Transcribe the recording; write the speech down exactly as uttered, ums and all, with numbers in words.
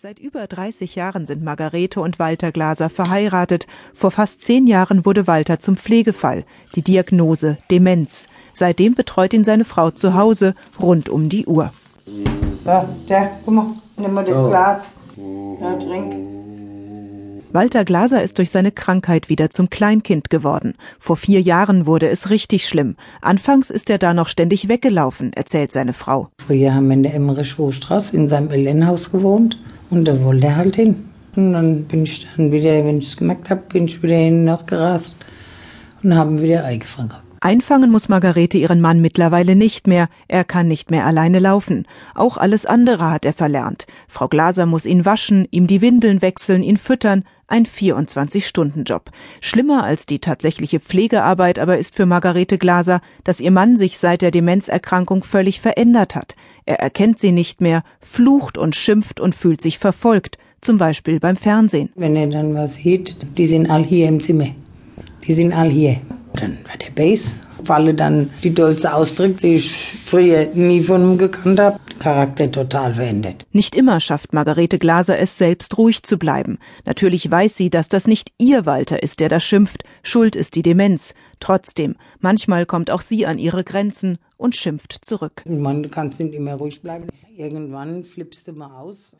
Seit über dreißig Jahren sind Margarete und Walter Glaser verheiratet. Vor fast zehn Jahren wurde Walter zum Pflegefall. Die Diagnose Demenz. Seitdem betreut ihn seine Frau zu Hause rund um die Uhr. Da, da, guck mal, nimm mal das Glas. Da, trink. Walter Glaser ist durch seine Krankheit wieder zum Kleinkind geworden. Vor vier Jahren wurde es richtig schlimm. Anfangs ist er da noch ständig weggelaufen, erzählt seine Frau. Früher haben wir in der Emmerich-Hoß-Straße in seinem Elternhaus gewohnt. Und da wollte er halt hin. Und dann bin ich dann wieder, wenn ich es gemerkt habe, bin ich wieder hin nachgerast und haben wieder eingefangen. Einfangen muss Margarete ihren Mann mittlerweile nicht mehr. Er kann nicht mehr alleine laufen. Auch alles andere hat er verlernt. Frau Glaser muss ihn waschen, ihm die Windeln wechseln, ihn füttern. Ein vierundzwanzig-Stunden-Job. Schlimmer als die tatsächliche Pflegearbeit aber ist für Margarete Glaser, dass ihr Mann sich seit der Demenzerkrankung völlig verändert hat. Er erkennt sie nicht mehr, flucht und schimpft und fühlt sich verfolgt, zum Beispiel beim Fernsehen. Wenn er dann was sieht, die sind all hier im Zimmer. Die sind all hier. Dann war der Bass, weil er dann die dollste ausdrückt, die ich früher nie von ihm gekannt habe. Charakter total verändert. Nicht immer schafft Margarete Glaser es selbst, ruhig zu bleiben. Natürlich weiß sie, dass das nicht ihr Walter ist, der da schimpft. Schuld ist die Demenz. Trotzdem, manchmal kommt auch sie an ihre Grenzen und schimpft zurück. Man kann nicht immer ruhig bleiben. Irgendwann flippst du mal aus.